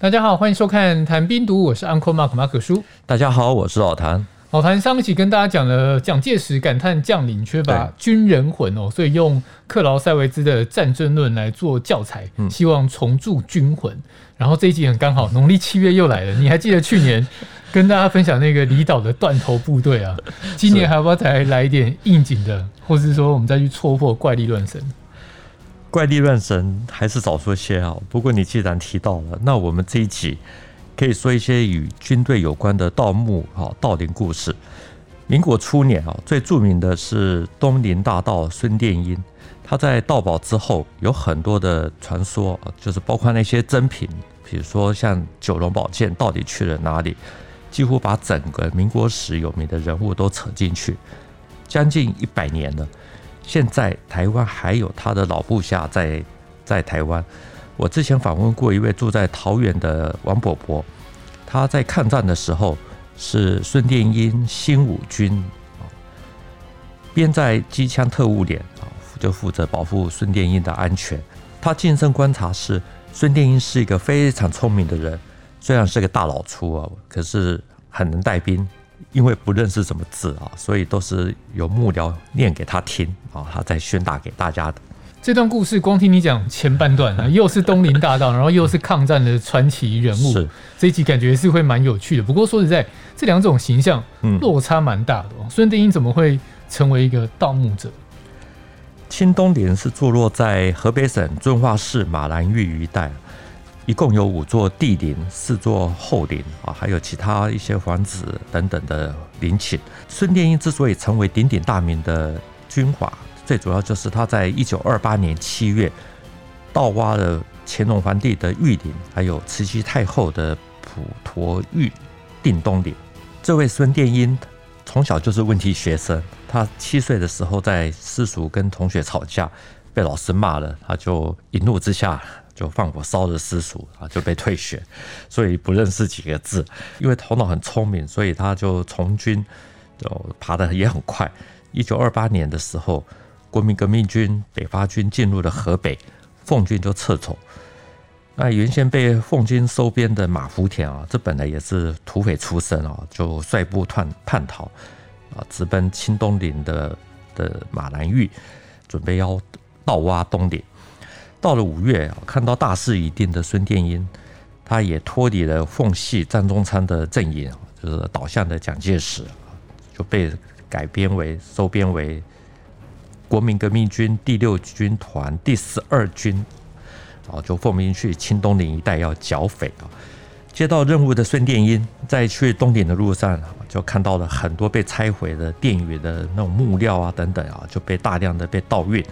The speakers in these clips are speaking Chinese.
大家好，欢迎收看谈兵读，我是 Uncle Mark 马可叔。大家好，我是老谭。老谭上一期跟大家讲了蒋介石感叹将领缺乏军人魂哦，所以用克劳塞维兹的战争论来做教材，希望重铸军魂。然后这一集很刚好，农历7月又来了。你还记得去年跟大家分享那个离岛的断头部队啊？今年还要不要再来一点应景的，或是说我们再去戳破怪力乱神？怪力乱神还是少说些啊。不过你既然提到了，那我们这一集可以说一些与军队有关的盗墓、盗陵故事。民国初年最著名的是东陵大盗孙殿英，他在盗宝之后有很多的传说，就是包括那些珍品，比如说像九龙宝剑到底去了哪里，几乎把整个民国史有名的人物都扯进去，将近100年了。现在台湾还有他的老部下在台湾。我之前访问过一位住在桃园的王伯伯，他在抗战的时候是孙殿英新五军编在机枪特务连，就负责保护孙殿英的安全。他近身观察是孙殿英是一个非常聪明的人，虽然是个大老粗啊，可是很能带兵，因为不认识什么字啊，所以都是有幕僚念给他听啊，他在宣达给大家的。这段故事光听你讲前半段啊，又是东陵大盗，然后又是抗战的传奇人物，这一集感觉是会蛮有趣的。不过说实在，这两种形象落差蛮大的。孙殿英怎么会成为一个盗墓者？清东陵是坐落在河北省遵化市马兰峪一带，一共有5座地陵、4座后陵啊，还有其他一些房子等等的陵寝。孙殿英之所以成为鼎鼎大名的军阀，最主要就是他在1928年7月盗挖了乾隆皇帝的御陵，还有慈禧太后的普陀御定东陵。这位孙殿英从小就是问题学生，他7岁的时候在私塾跟同学吵架，被老师骂了，他就一怒之下就放火烧了私塾，就被退学，所以不认识几个字。因为头脑很聪明，所以他就从军，就爬得也很快。1928年的时候，国民革命军北伐军进入了河北，奉军就撤走。那原先被奉军收编的马福田啊，这本来也是土匪出身啊，就率部叛逃啊，直奔清东陵的马兰峪，准备要盗挖东陵。到了5月啊，看到大势已定的孙殿英，他也脱离了奉系张宗昌的阵营，就是倒向的蒋介石，就被改编为收编为国民革命军第6军团第12军，就奉命去清东陵一带要剿匪。接到任务的孙殿英在去东陵的路上，就看到了很多被拆毁的殿宇的那种木料啊等等啊，就被大量的被盗运。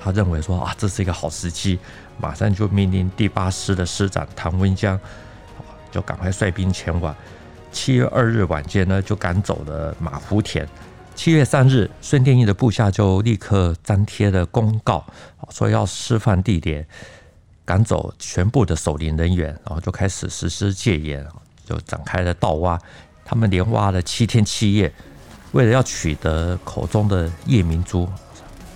他认为说啊，这是一个好时机，马上就命令第8师的师长唐文江，就赶快率兵前往。7月2日晚间呢，就赶走了马福田。7月3日，孙殿英的部下就立刻张贴了公告，说要释放地点，赶走全部的守陵人员，然后就开始实施戒严，就展开了盗挖。他们连挖了7天7夜，为了要取得口中的夜明珠，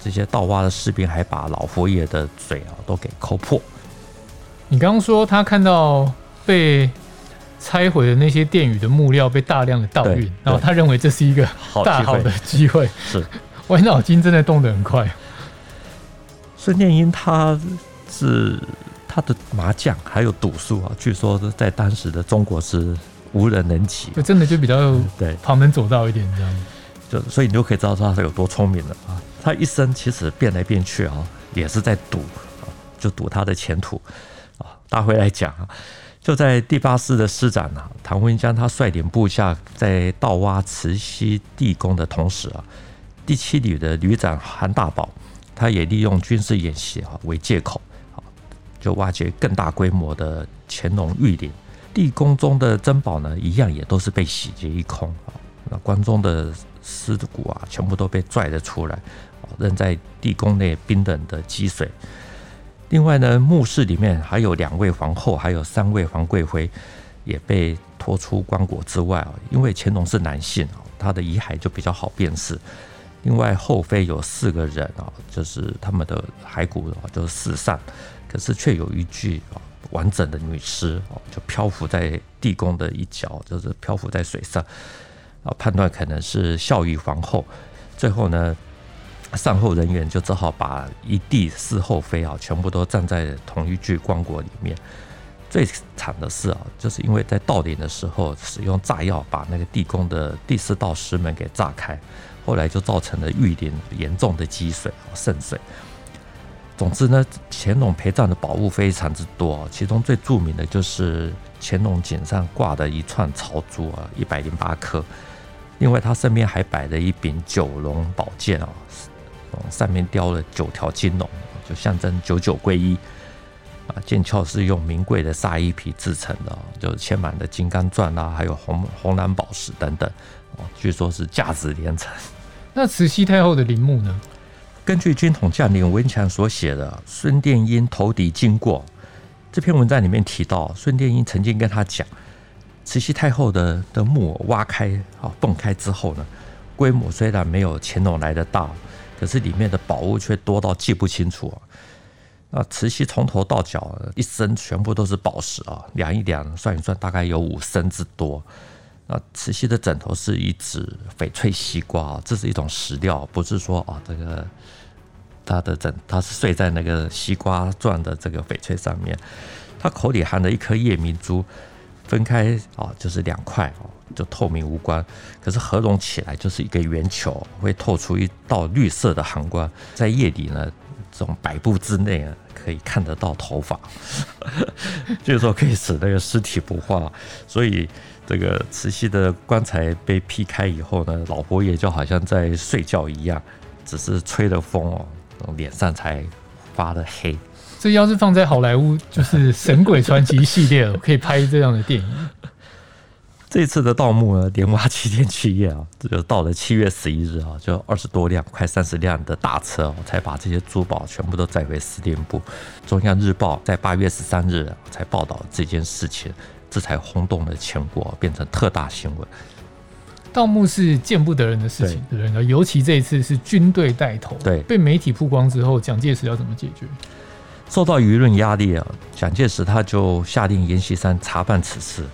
这些盗挖的士兵还把老佛爷的嘴都给抠破。你刚刚说他看到被拆毁的那些殿宇的木料被大量的盗运，然后他认为这是一个大好的机会。是，歪脑筋真的动得很快。孙殿英他的麻将还有赌术啊，据说在当时的中国是无人能及，真的就比较旁门左道一点这样。所以你就可以知道他有多聪明了啊！他一生其实变来变去啊，也是在赌，就赌他的前途啊。大回来讲啊。就在第8师的师长唐文江他率领部下在盗挖慈溪地宫的同时啊，第7旅的旅长韩大宝，他也利用军事演习为借口，就挖掘更大规模的乾隆御陵。地宫中的珍宝呢，一样也都是被洗劫一空，那棺中的尸骨啊，全部都被拽了出来，扔在地宫内冰冷的积水。另外呢，墓室里面还有2位皇后，还有3位皇贵妃，也被拖出棺椁之外。因为乾隆是男性，他的遗骸就比较好辨识。另外后妃有4个人，就是他们的骸骨就是四散，可是却有一具完整的女尸就漂浮在地宫的一角，就是漂浮在水上，判断可能是孝仪皇后。最后呢，善后人员就只好把一地四后妃全部都站在同一具棺椁里面。最惨的是就是因为在盗陵的时候使用炸药把那个地宫的第四道石门给炸开，后来就造成了玉陵严重的积水渗水。总之呢，乾隆陪葬的宝物非常之多，其中最著名的就是乾隆颈上挂的一串朝珠108颗，另外他身边还摆了一柄九龙宝剑上面雕了9条金龙，就象征99归一。剑鞘是用名贵的纱衣皮制成的，就是嵌满的金刚钻啦，还有 红蓝宝石等等，据说是价值连城。那慈禧太后的陵墓呢？根据军统将领文强所写的《孙殿英投敌经过》这篇文章里面提到，孙殿英曾经跟他讲，慈禧太后 的墓挖开蹦开之后呢，规模虽然没有乾隆来的大，可是里面的宝物却多到记不清楚。那慈禧从头到脚一身全部都是宝石量一量算一算大概有5升之多。那慈禧的枕头是一只翡翠西瓜这是一种石料，不是说这个她是睡在那个西瓜状的这个翡翠上面。她口里含了一颗夜明珠，分开就是2块就透明无光，可是合拢起来就是一个圆球，会透出一道绿色的寒光，在夜里呢这种100步之内可以看得到头发就是说可以使那个尸体不化。所以这个慈禧的棺材被劈开以后呢，老佛爷就好像在睡觉一样，只是吹了风脸上才发了黑。这要是放在好莱坞就是神鬼传奇系列可以拍这样的电影。这次的盗墓呢，连挖7天7夜就到了7月11日就20多辆，快30辆的大车才把这些珠宝全部都载回司令部。中央日报在8月13日才报道这件事情，这才轰动了全国，变成特大新闻。盗墓是见不得人的事情，对不对？尤其这一次是军队带头，对，被媒体曝光之后，蒋介石要怎么解决？受到舆论压力蒋介石他就下令阎锡山查办此事。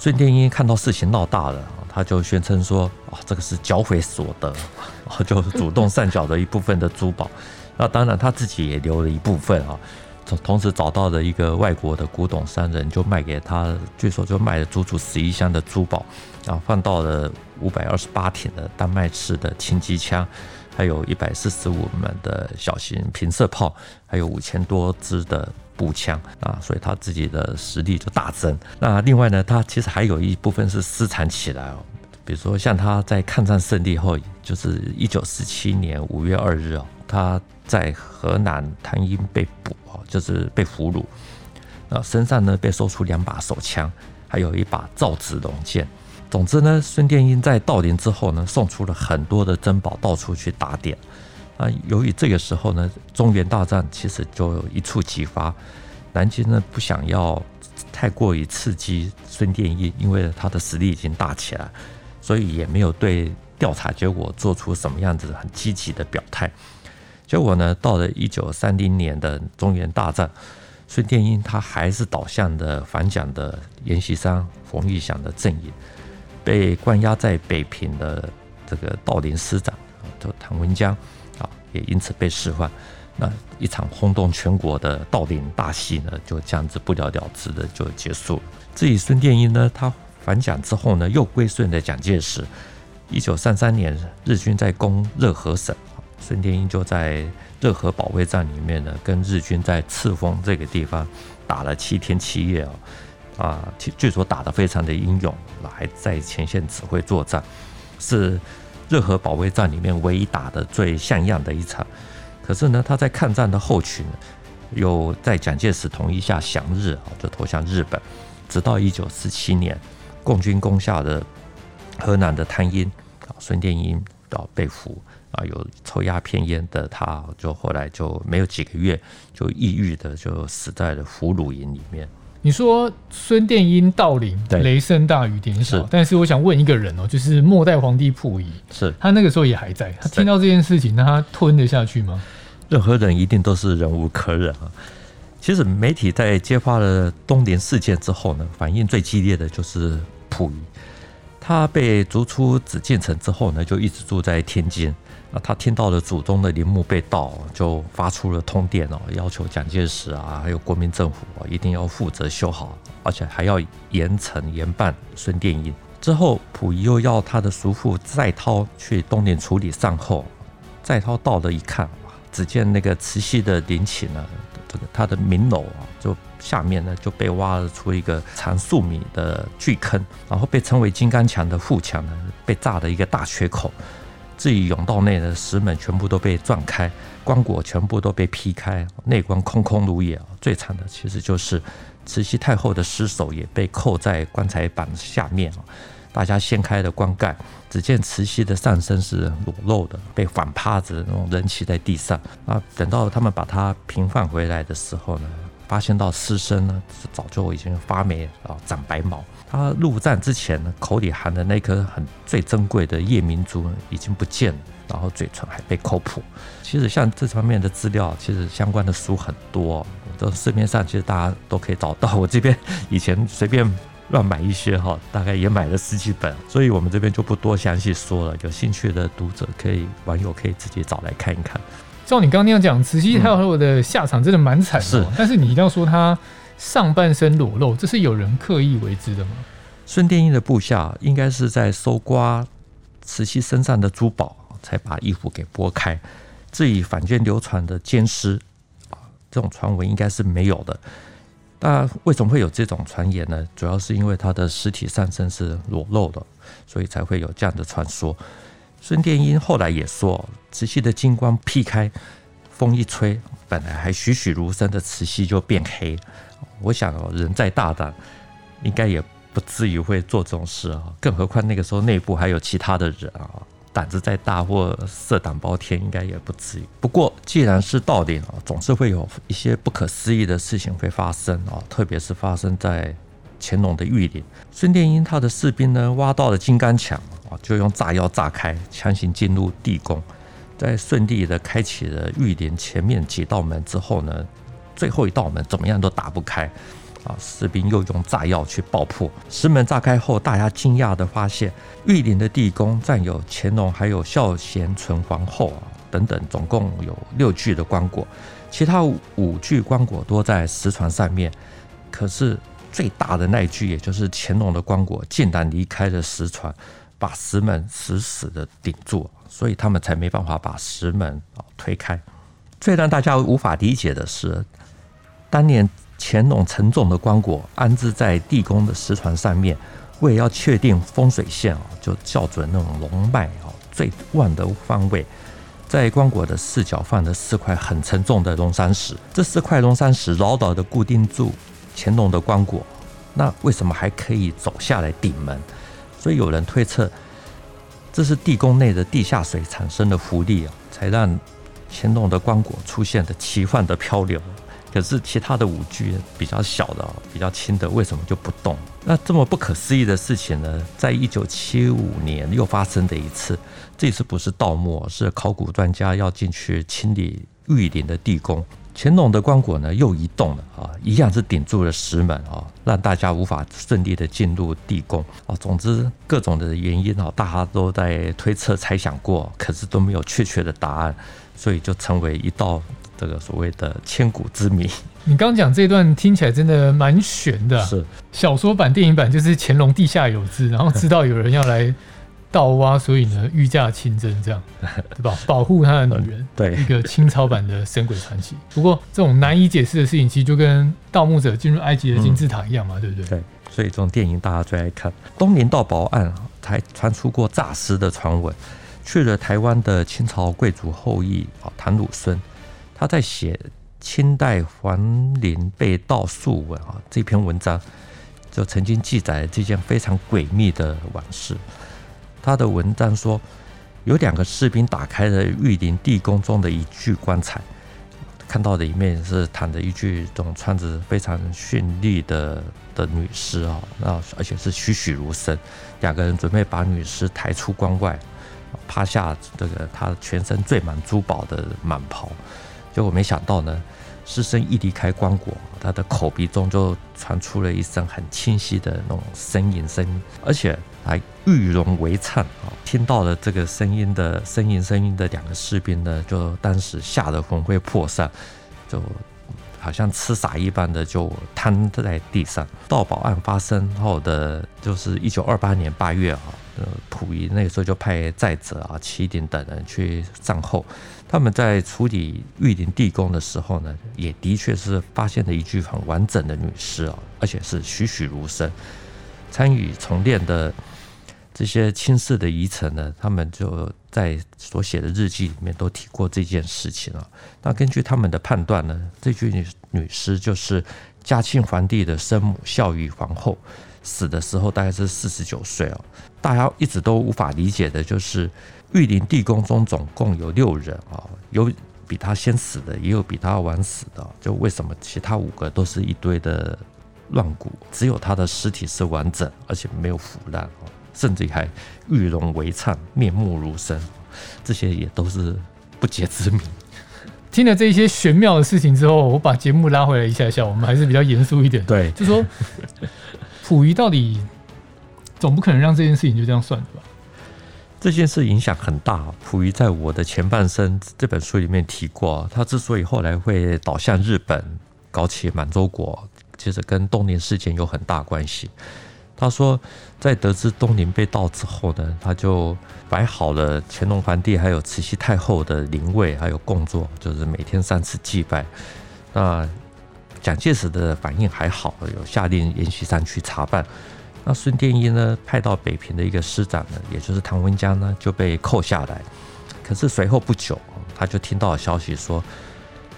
孙殿英看到事情闹大了，他就宣称说这个是剿匪所得，就主动上缴了一部分的珠宝。那当然他自己也留了一部分同时找到了一个外国的古董商人，就卖给他，据说就卖了足足11箱的珠宝，换到了528挺的丹麦式的轻机枪，还有145门的小型平射炮，还有5000多支的步枪所以他自己的实力就大增。那另外呢，他其实还有一部分是私藏起来比如说像他在抗战胜利后，就是1947年5月2日他在河南汤阴被捕就是被俘虏，身上呢被搜出2把手枪，还有一把造纸龙剑。总之呢，孙殿英在盗陵之后呢，送出了很多的珍宝到处去打点。由于这个时候呢，中原大战其实就一触即发。南京呢不想要太过于刺激孙殿英，因为他的实力已经大起来，所以也没有对调查结果做出什么样子很积极的表态。结果呢，到了1930年的中原大战，孙殿英他还是倒向的反蒋的阎锡山、冯玉祥的阵营。被关押在北平的这个盗陵司长唐文江也因此被释放。那一场轰动全国的盗陵大戏呢，就这样子不了了之的就结束了。至于孙殿英呢，他反蒋之后呢，又归顺了蒋介石。1933年，日军在攻热河省，孙殿英就在热河保卫战里面呢，跟日军在赤峰这个地方打了7天7夜据说打得非常的英勇，还在前线指挥作战，是热河保卫战里面唯一打得最像样的一场。可是呢，他在抗战的后期又在蒋介石同意下降日就投降日本，直到1947年共军攻下了河南的汤阴，孙殿英被俘有抽鸦片烟的他就后来就没有几个月就抑郁的就死在了俘虏营里面。你说孙殿英盗陵雷声大雨点小，但是我想问一个人就是末代皇帝溥仪，他那个时候也还在，他听到这件事情，那他吞得下去吗？任何人一定都是忍无可忍其实媒体在揭发了东林事件之后呢，反应最激烈的就是溥仪。他被逐出紫禁城之后呢，就一直住在天津。他听到了祖宗的陵墓被盗，就发出了通电，要求蒋介石啊，还有国民政府一定要负责修好，而且还要严惩严办孙殿英。之后，溥仪又要他的叔父载涛去东林处理善后。载涛到了一看，只见那个慈禧的陵寝呢，他的明楼啊，就下面呢就被挖了出一个长数米的巨坑，然后被称为金刚墙的护墙呢被炸了一个大缺口。至于甬道内的石门全部都被撞开，棺椁全部都被劈开，内棺空空如也。最惨的其实就是慈禧太后的尸首也被扣在棺材板下面，大家掀开了棺盖，只见慈禧的上身是裸露的，被反趴着那种人骑在地上。等到他们把它平放回来的时候呢，发现到尸身呢早就已经发霉啊，长白毛。他入葬之前呢，口里含的那颗最珍贵的夜明珠已经不见了，然后嘴唇还被抠破。其实像这方面的资料，其实相关的书很多，市面上其实大家都可以找到。我这边以前随便乱买一些，大概也买了10几本，所以我们这边就不多详细说了。有兴趣的读者可以，网友可以自己找来看一看。照你刚刚那样讲，慈禧太后的下场真的蛮惨的，但是你一定要说她上半身裸露，这是有人刻意为之的吗？孙殿英的部下应该是在搜刮慈禧身上的珠宝，才把衣服给剥开。至于坊间流传的奸尸，这种传闻应该是没有的。那为什么会有这种传言呢？主要是因为他的尸体上身是裸露的，所以才会有这样的传说。孙殿英后来也说，慈禧的金冠劈开，风一吹，本来还栩栩如生的慈禧就变黑。我想人再大胆，应该也不至于会做这种事啊。更何况那个时候内部还有其他的人啊，胆子再大或色胆包天，应该也不至于。不过既然是盗陵，总是会有一些不可思议的事情会发生，特别是发生在乾隆的御陵。孙殿英他的士兵呢，挖到了金刚墙，就用炸药炸开，强行进入地宫。在顺利的开启了御陵前面几道门之后呢，最后一道门怎么样都打不开，士兵又用炸药去爆破。石门炸开后，大家惊讶的发现，御陵的地宫占有乾隆还有孝贤纯皇后等等，总共有6具的棺椁，其他5具棺椁多在石床上面。可是最大的那一具，也就是乾隆的棺椁，竟然离开了石床，把石门死死的顶住，所以他们才没办法把石门推开。最让大家无法理解的是，当年乾隆沉重的棺椁安置在地宫的石床上面，为了要确定风水线，就校准那种龙脉最旺的方位。在棺椁的四角放了4块很沉重的龙山石，这4块龙山石牢牢的固定住乾隆的棺椁，那为什么还可以走下来顶门？所以有人推测，这是地宫内的地下水产生的浮力，才让乾隆的棺椁出现的奇幻的漂流。可是其他的5具比较小的、比较轻的，为什么就不动？那这么不可思议的事情呢，在1975年又发生的一次。这次不是盗墓，是考古专家要进去清理御陵的地宫，乾隆的棺椁呢又移动了一样是顶住了石门让大家无法顺利的进入地宫总之各种的原因大家都在推测猜想过，可是都没有确切的答案，所以就成为一道这个所谓的千古之谜。你刚讲这段听起来真的蛮悬的是小说版、电影版就是乾隆地下有知，然后知道有人要来盗挖，所以呢御驾亲征，这样对吧？保护他的女人，对，一个清朝版的《神鬼传奇》。不过这种难以解释的事情，其实就跟盗墓者进入埃及的金字塔一样嘛，对不对？对，所以这种电影大家最爱看。东林盗宝案还传出过诈尸的传闻。去了台湾的清朝贵族后裔谭汝孙，他在写清代皇陵被盗诉文这篇文章，就曾经记载了这件非常诡秘的往事。他的文章说，有2个士兵打开了御陵地宫中的一具棺材，看到的里面是躺着一具这种穿着非常绚丽 的女尸而且是栩栩如生。2个人准备把女尸抬出棺外，趴下这个他全身缀满珠宝的满袍，结果没想到呢，师生一离开棺椁，他的口鼻中就传出了一声很清晰的那种呻吟声，而且还玉容为颤。听到了这个呻吟声音的两个士兵呢，就当时吓得魂飞魄散，就好像痴傻一般的就瘫在地上。盗宝案发生后的就是1928年8月啊，溥仪那个时候就派载泽啊、祁鼎等人去善后。他们在处理玉林地宫的时候呢，也的确是发现了一具很完整的女尸啊，而且是栩栩如生。参与重练的这些亲事的遗臣呢，他们就在所写的日记里面都提过这件事情啊。那根据他们的判断呢，这具女尸就是嘉庆皇帝的生母孝仪皇后，死的时候大概是49岁哦。大家一直都无法理解的就是，玉林地宫中总共有6人啊，有比他先死的，也有比他晚死的，就为什么其他5个都是一堆的乱骨，只有他的尸体是完整，而且没有腐烂哦。甚至还玉容为颤，面目如生，这些也都是不解之谜。听了这些玄妙的事情之后，我把节目拉回来一下下，我们还是比较严肃一点。对，就说溥仪到底总不可能让这件事情就这样算了吧？这件事影响很大。溥仪在我的前半生这本书里面提过，他之所以后来会倒向日本，搞起满洲国，其实跟东林事件有很大关系。他说，在得知东林被盗之后呢，他就摆好了乾隆皇帝还有慈禧太后的灵位，还有供座，就是每天3次祭拜。那蒋介石的反应还好，有下令阎锡山去查办。那孙殿英呢，派到北平的一个师长呢，也就是唐文江呢，就被扣下来。可是随后不久，他就听到消息说，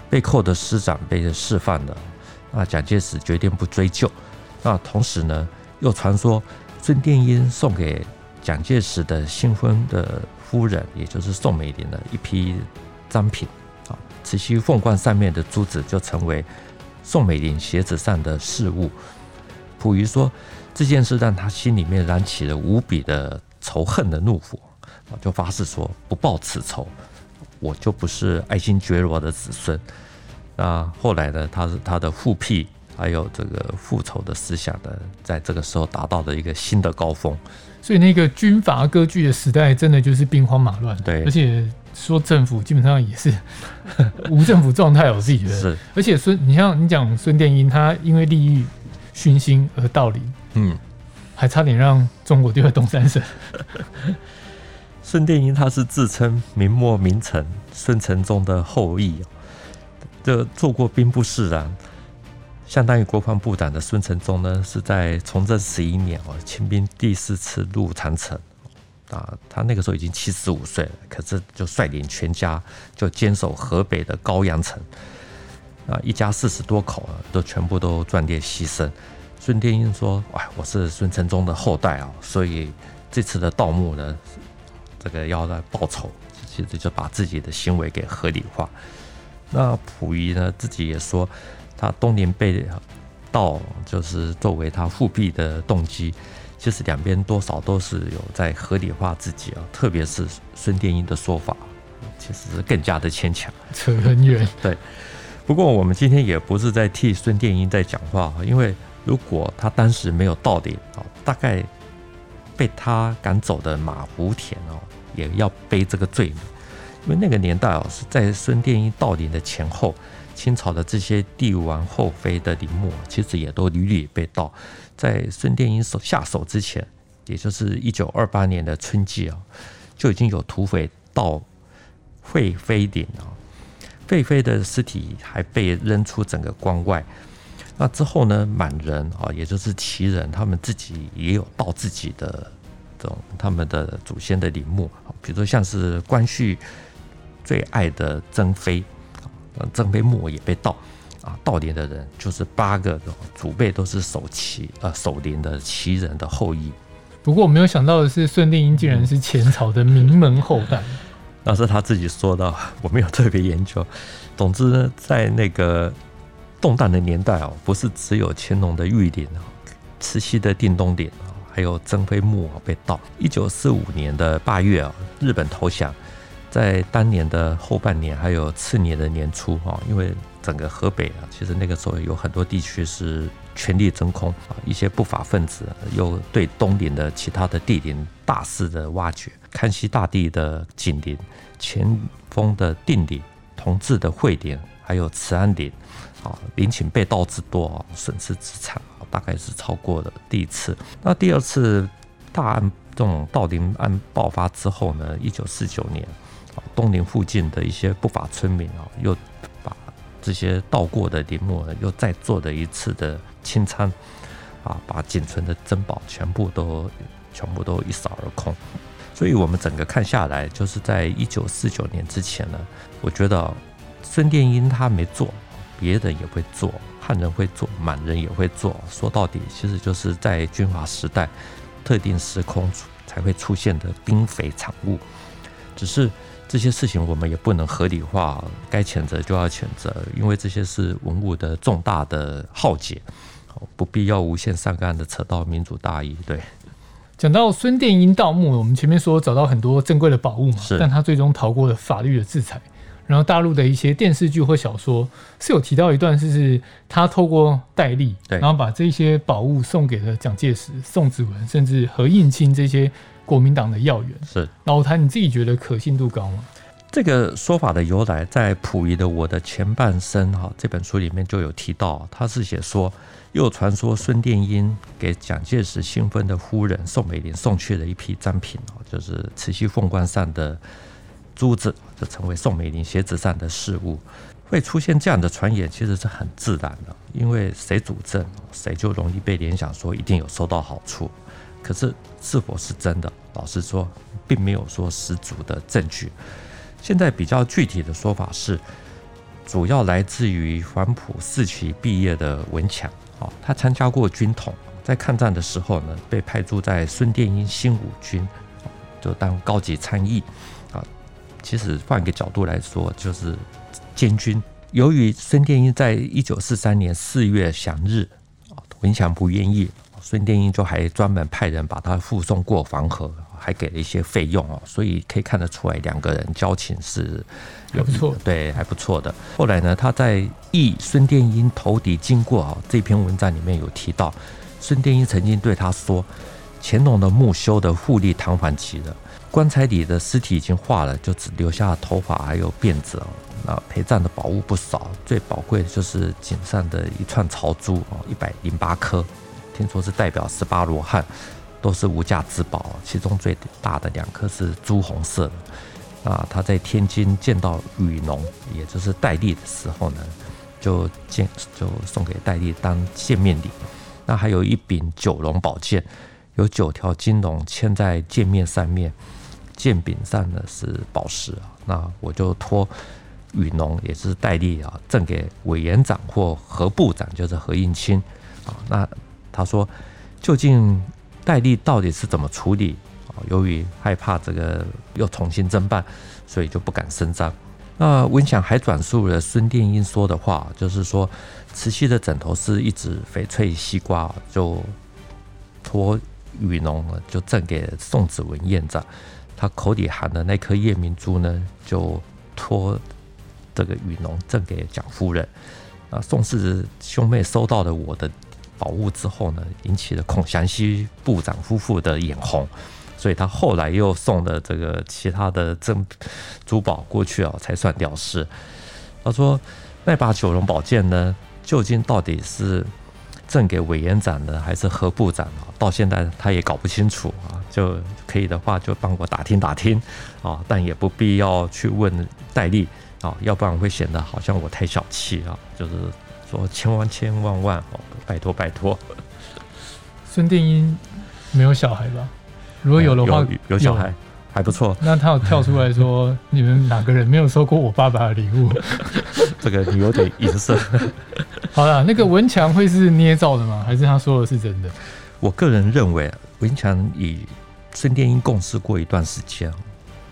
被扣的师长被释放了。那蒋介石决定不追究。那同时呢，又传说孙殿英送给蒋介石的新婚的夫人，也就是宋美龄的一批赃品，慈禧凤冠上面的珠子就成为宋美龄鞋子上的饰物。溥仪说，这件事让他心里面燃起了无比的仇恨的怒火，就发誓说，不报此仇，我就不是爱新觉罗的子孙。那后来呢，他的复辟还有这个复仇的思想呢，在这个时候达到了一个新的高峰。所以那个军阀割据的时代，真的就是兵荒马乱。对，而且说政府基本上也是无政府状态，我自己觉得。是。而且你像你讲孙殿英，他因为利益熏心而盗陵，还差点让中国丢在东三省。孙殿英他是自称明末名臣孙承宗的后裔，就做过兵部侍郎。相当于国防部长的孙承宗呢，是在崇祯11年清兵第4次入长城啊，他那个时候已经75岁了，可是就率领全家就坚守河北的高阳城啊，一家40多口都全部都壮烈牺牲。孙殿英说：“哎，我是孙承宗的后代啊，所以这次的盗墓呢，这个要来报仇，其实就把自己的行为给合理化。”那溥仪呢，自己也说，他东林被盗就是作为他复辟的动机，其实两边多少都是有在合理化自己啊，特别是孙殿英的说法，其实是更加的牵强，扯很远。对，不过我们今天也不是在替孙殿英在讲话，因为如果他当时没有盗陵，大概被他赶走的马福田也要背这个罪名，因为那个年代是在孙殿英盗陵的前后。清朝的这些帝王后妃的陵墓，其实也都屡屡被盗。在孙殿英下手之前，也就是1928年的春季就已经有土匪盗惠妃陵啊，惠妃的尸体还被扔出整个关外。那之后呢，满人也就是旗人，他们自己也有盗自己的这种他们的祖先的陵墓，比如说像是光绪最爱的珍妃。郑妃墓也被盗啊！盗陵的人就是8个祖辈都是守陵的旗人的后裔。不过我没有想到的是，孙殿英竟然是前朝的名门后代。那是他自己说的，我没有特别研究。总之呢，在那个动荡的年代不是只有乾隆的玉陵慈禧的定东陵还有珍妃墓被盗。1945年的8月日本投降。在当年的后半年还有次年的年初，因为整个河北啊，其实那个时候有很多地区是权力真空，一些不法分子又对东邻的其他的地邻大肆的挖掘，康熙大帝的景陵、咸丰的定陵、同治的会陵，还有慈安陵，陵寝被盗之多，损失之惨，大概是超过了第一次。那第二次大案这种盗陵案爆发之后呢，1949年，东陵附近的一些不法村民又把这些盗过的陵墓又再做了一次的清仓，把仅存的珍宝全部都一扫而空。所以我们整个看下来，就是在1949年之前呢，我觉得孙殿英他没做，别人也会做，汉人会做，满人也会做。说到底，其实就是在军阀时代特定时空才会出现的兵匪产物。只是这些事情我们也不能合理化，该谴责就要谴责，因为这些是文物的重大的浩劫，不必要无限上纲的扯到民主大义。对，讲到孙殿英盗墓，我们前面说找到很多珍贵的宝物嘛，但他最终逃过了法律的制裁。然后大陆的一些电视剧或小说是有提到一段，是他透过戴笠，然后把这些宝物送给了蒋介石、宋子文，甚至何应钦这些国民党的要员。是，老谭，你自己觉得可信度高吗？这个说法的由来，在溥仪的《我的前半生》这本书里面就有提到，他是写说，又传说孙殿英给蒋介石新婚的夫人宋美龄送去了一批赝品，就是慈禧凤冠上的珠子，就成为宋美龄鞋子上的饰物。会出现这样的传言其实是很自然的，因为谁主政谁就容易被联想说一定有收到好处。可是是否是真的，老实说并没有说十足的证据。现在比较具体的说法是，主要来自于黄埔四期毕业的文强，他参加过军统，在抗战的时候呢被派驻在孙殿英新五军，就当高级参议。其实换个角度来说，就是监军。由于孙殿英在1943年4月享日，文强不愿意，孙殿英就还专门派人把他护送过黄河，还给了一些费用，所以可以看得出来两个人交情是有不错，对，还不错的。后来呢，他在忆孙殿英投敌经过这篇文章里面有提到，孙殿英曾经对他说，乾隆的墓修的富丽堂皇极了，棺材里的尸体已经化了，就只留下头发还有辫子。那陪葬的宝物不少，最宝贵的就是颈上的一串朝珠，108颗，听说是代表18罗汉，都是无价之宝。其中最大的2颗是朱红色的。那他在天津见到雨农，也就是戴笠的时候呢，就送给戴笠当见面礼。那还有一柄九龙宝剑，有9条金龙嵌在剑面上面。剑柄上呢是宝石，那我就托雨农，也就是戴笠赠给委员长或何部长，就是何应钦。那他说，究竟戴笠到底是怎么处理？由于害怕这个又重新侦办，所以就不敢声张。那文强还转述了孙殿英说的话，就是说慈禧的枕头是一只翡翠西瓜，就托雨农就赠给宋子文院长，他口里含的那颗夜明珠呢，就托这个雨农赠给蒋夫人。那宋氏兄妹收到了我的宝物之后呢，引起了孔祥熙部长夫妇的眼红，所以他后来又送了这个其他的珠宝过去才算了事。他说那把九龙宝剑呢，究竟到底是赠给委员长的还是何部长，到现在他也搞不清楚，就可以的话就帮我打听打听，但也不必要去问戴笠，要不然会显得好像我太小气，就是说千万拜托拜托。孙殿英没有小孩吧？如果有的话，有小孩还不错。那他有跳出来说你们哪个人没有收过我爸爸的礼物？这个你有点隐射。好了，那个文强会是捏造的吗？还是他说的是真的？我个人认为，文强与孙殿英共事过一段时间，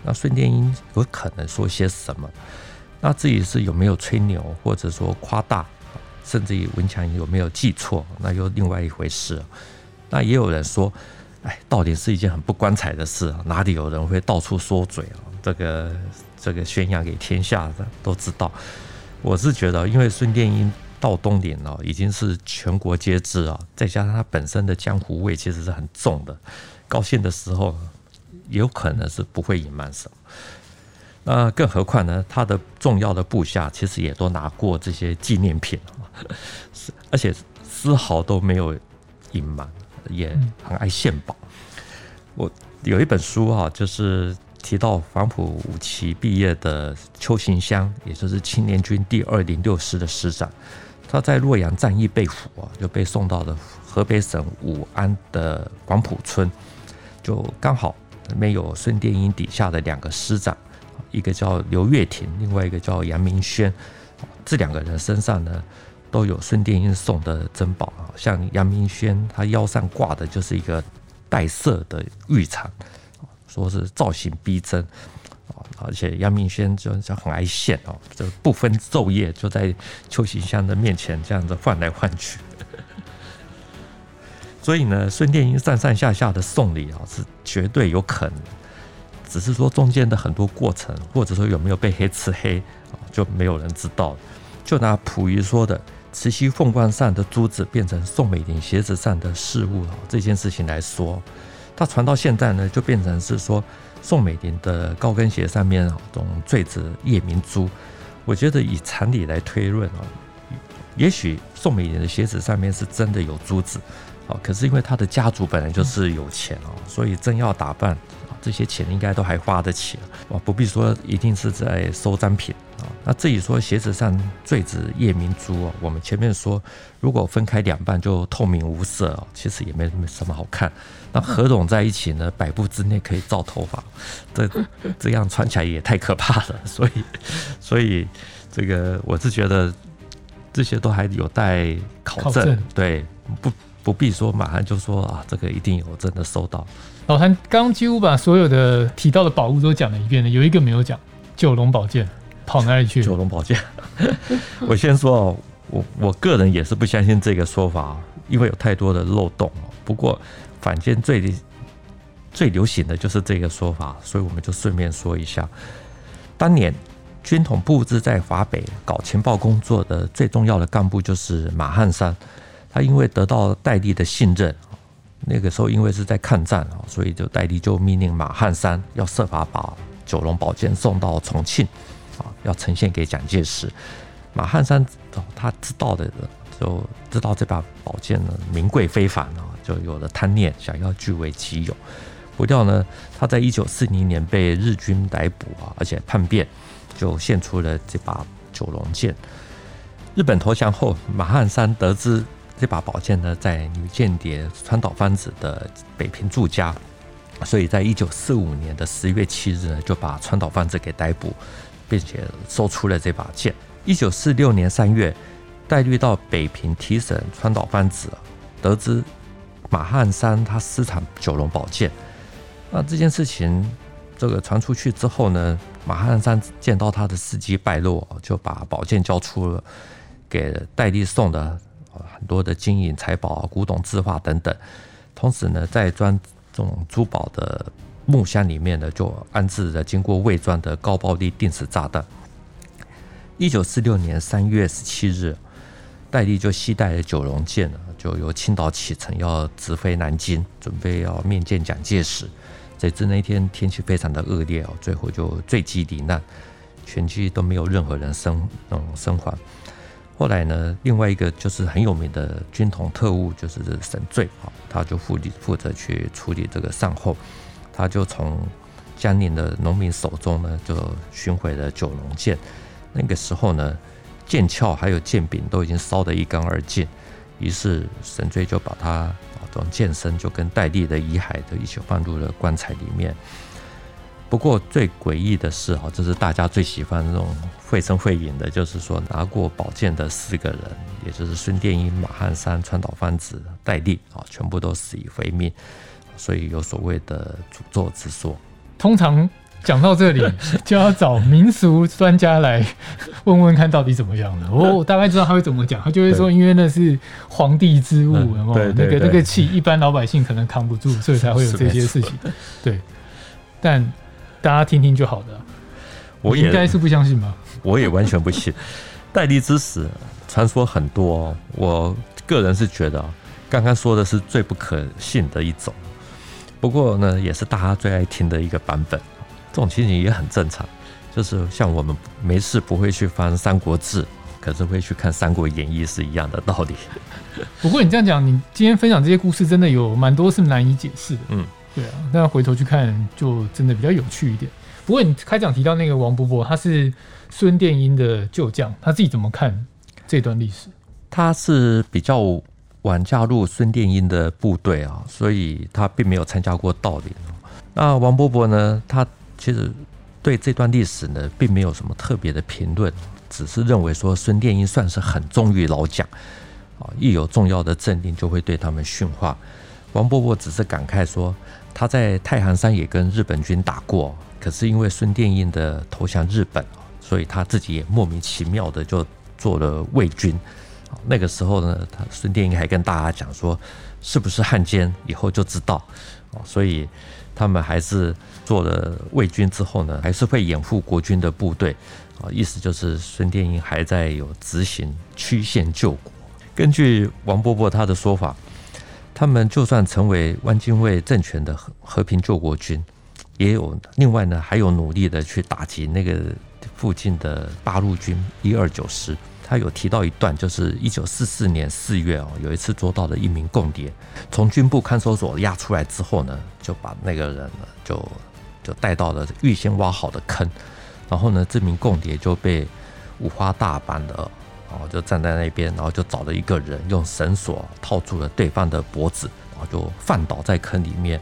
那孙殿英有可能说些什么？那至于是有没有吹牛，或者说夸大，甚至于文强有没有记错，那又另外一回事。那也有人说，盗陵是一件很不光彩的事，哪里有人会到处说嘴？这个宣扬给天下的都知道。我是觉得，因为孙殿英到东林哦，已经是全国皆知啊，再加上他本身的江湖味其实是很重的，高兴的时候有可能是不会隐瞒什么。那更何况呢，他的重要的部下其实也都拿过这些纪念品，而且丝毫都没有隐瞒，也很爱献宝。我有一本书啊，就是提到黄埔五期毕业的邱行湘，也就是青年军第206师的师长，他在洛阳战役被俘啊，就被送到了河北省武安的黄埔村，就刚好里面有孙殿英底下的两个师长，一个叫刘岳亭，另外一个叫杨明轩，这两个人身上呢都有孙殿英送的珍宝，像杨明轩他腰上挂的就是一个带色的玉蟾，说是造型逼真，而且杨明轩就很爱现，就不分昼夜就在邱行湘的面前这样子换来换去。所以呢，孙殿英上下的送礼是绝对有可能，只是说中间的很多过程，或者说有没有被黑吃黑，就没有人知道。就拿溥仪说的慈禧凤冠上的珠子变成宋美龄鞋子上的饰物这件事情来说，它传到现在呢，就变成是说宋美龄的高跟鞋上面总坠着夜明珠。我觉得以常理来推论，也许宋美龄的鞋子上面是真的有珠子，可是因为她的家族本来就是有钱，所以真要打扮，这些钱应该都还花得起了，不必说一定是在收赃品。那至于说鞋子上坠着夜明珠，我们前面说如果分开两半就透明无色，其实也没什么好看。那合拢在一起呢，百步之内可以照头发，这样穿起来也太可怕了。所以这个我是觉得这些都还有待考证，对，不必说马上就说啊，这个一定有真的收到。老谭刚几乎把所有的提到的宝物都讲了一遍了，有一个没有讲，九龙宝剑跑哪里去？九龙宝剑，我先说，我个人也是不相信这个说法，因为有太多的漏洞。不过坊间最流行的就是这个说法，所以我们就顺便说一下。当年军统布置在华北搞情报工作的最重要的干部就是马汉三，他因为得到戴笠的信任，那个时候因为是在抗战，所以就戴笠就命令马汉三要设法把九龙宝剑送到重庆，要呈现给蒋介石。马汉三他知道这把宝剑呢名贵非凡，就有了贪念，想要据为己有。不料呢，他在1940年被日军逮捕，而且叛变，就献出了这把九龙剑。日本投降后，马汉三得知这把宝剑呢在女间谍川岛芳子的北平住家，所以在1945年的10月7日呢，就把川岛芳子给逮捕，并且搜出了这把剑。1946年3月，戴笠到北平提审川岛芳子，得知马汉三他私藏九龙宝剑。那这件事情这个传出去之后呢，马汉三见到他的事迹败露，就把宝剑交出了给戴笠送的很多的金银财宝、古董字画等等，同时呢，在装这种珠宝的木箱里面呢，就安置了经过伪装的高爆力定时炸弹。1946年3月17日，戴笠就携带了九龙剑，就由青岛启程，要直飞南京，准备要面见蒋介石。谁知那天天气非常的恶劣，最后就坠机罹难，全机都没有任何人生还。后来呢，另外一个就是很有名的军统特务，就是沈醉，他就负责去处理这个善后。他就从江宁的农民手中呢，就寻回了九龙剑。那个时候呢，剑鞘还有剑柄都已经烧得一干二净，于是沈醉就把他从剑身就跟戴笠的遗骸都一起放入了棺材里面。不过最诡异的是，就是大家最喜欢那种绘声绘影的，就是说拿过宝剑的4个人，也就是孙殿英、马汉三、川岛芳子、戴笠，全部都死于非命，所以有所谓的诅咒之说。通常讲到这里就要找民俗专家来问问看到底怎么样了。我大概知道他会怎么讲，他就会说因为那是皇帝之物，那个气一般老百姓可能扛不住，所以才会有这些事情。对，但大家听听就好的、啊。我也应该是不相信吧？我也完全不信。戴笠之死传说很多、哦，我个人是觉得、哦，刚刚说的是最不可信的一种。不过呢，也是大家最爱听的一个版本。这种情形也很正常，就是像我们没事不会去翻《三国志》，可是会去看《三国演义》是一样的道理。不过你这样讲，你今天分享这些故事，真的有蛮多是难以解释的。嗯，对啊，那回头去看就真的比较有趣一点。不过你开讲提到那个王伯伯，他是孙殿英的旧将，他自己怎么看这段历史？他是比较晚加入孙殿英的部队啊，所以他并没有参加过盗陵。那王伯伯呢，他其实对这段历史呢，并没有什么特别的评论，只是认为说孙殿英算是很忠于老蒋，一有重要的政令就会对他们训话。王伯伯只是感慨说，他在太行山也跟日本军打过，可是因为孙殿英的投降日本，所以他自己也莫名其妙的就做了卫军。那个时候呢，孙殿英还跟大家讲说，是不是汉奸以后就知道，所以他们还是做了卫军之后呢，还是会掩护国军的部队，意思就是孙殿英还在有执行曲线救国。根据王伯伯他的说法，他们就算成为汪精卫政权的和平救国军，也有另外呢还有努力的去打击那个附近的八路军129师。他有提到一段，就是1944年4月、哦、有一次捉到了一名共谍，从军部看守所押出来之后呢，就把那个人呢就带到了预先挖好的坑，然后呢这名共谍就被五花大绑的、哦、就站在那边，然后就找了一个人用绳索套住了对方的脖子，然后就放倒在坑里面，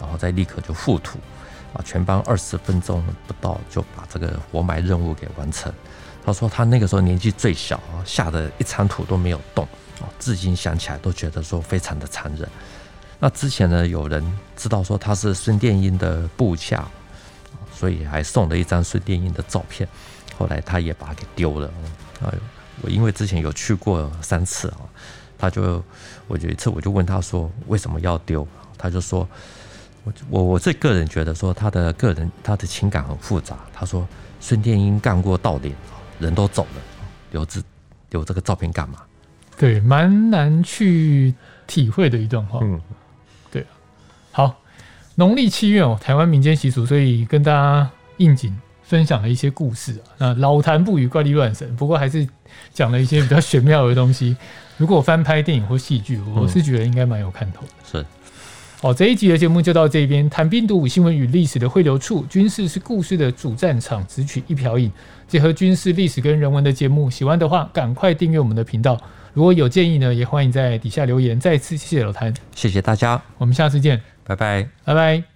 然后再立刻就覆土，全班20分钟不到就把这个活埋任务给完成。他说他那个时候年纪最小，吓得一铲土都没有动，至今想起来都觉得说非常的残忍。那之前呢，有人知道说他是孙殿英的部下，所以还送了一张孙殿英的照片，后来他也把它给丢了。我因为之前有去过3次，我有一次我就问他说为什么要丢，他就说我这个人觉得说他的情感很复杂。他说孙殿英干过盗陵，人都走了，留这个照片干嘛？对，蛮难去体会的一段话。嗯，对。好，农历7月哦，台湾民间习俗，所以跟大家应景分享了一些故事啊。那老坛不语怪力乱神，不过还是讲了一些比较玄妙的东西。如果翻拍电影或戏剧，我是觉得应该蛮有看头的。是。好，这一集的节目就到这边。谈兵读武，新闻与历史的汇流处，军事是故事的主战场，只取一瓢饮，结合军事、历史跟人文的节目。喜欢的话，赶快订阅我们的频道。如果有建议呢，也欢迎在底下留言。再次谢谢老谭，谢谢大家，我们下次见，拜拜，拜拜。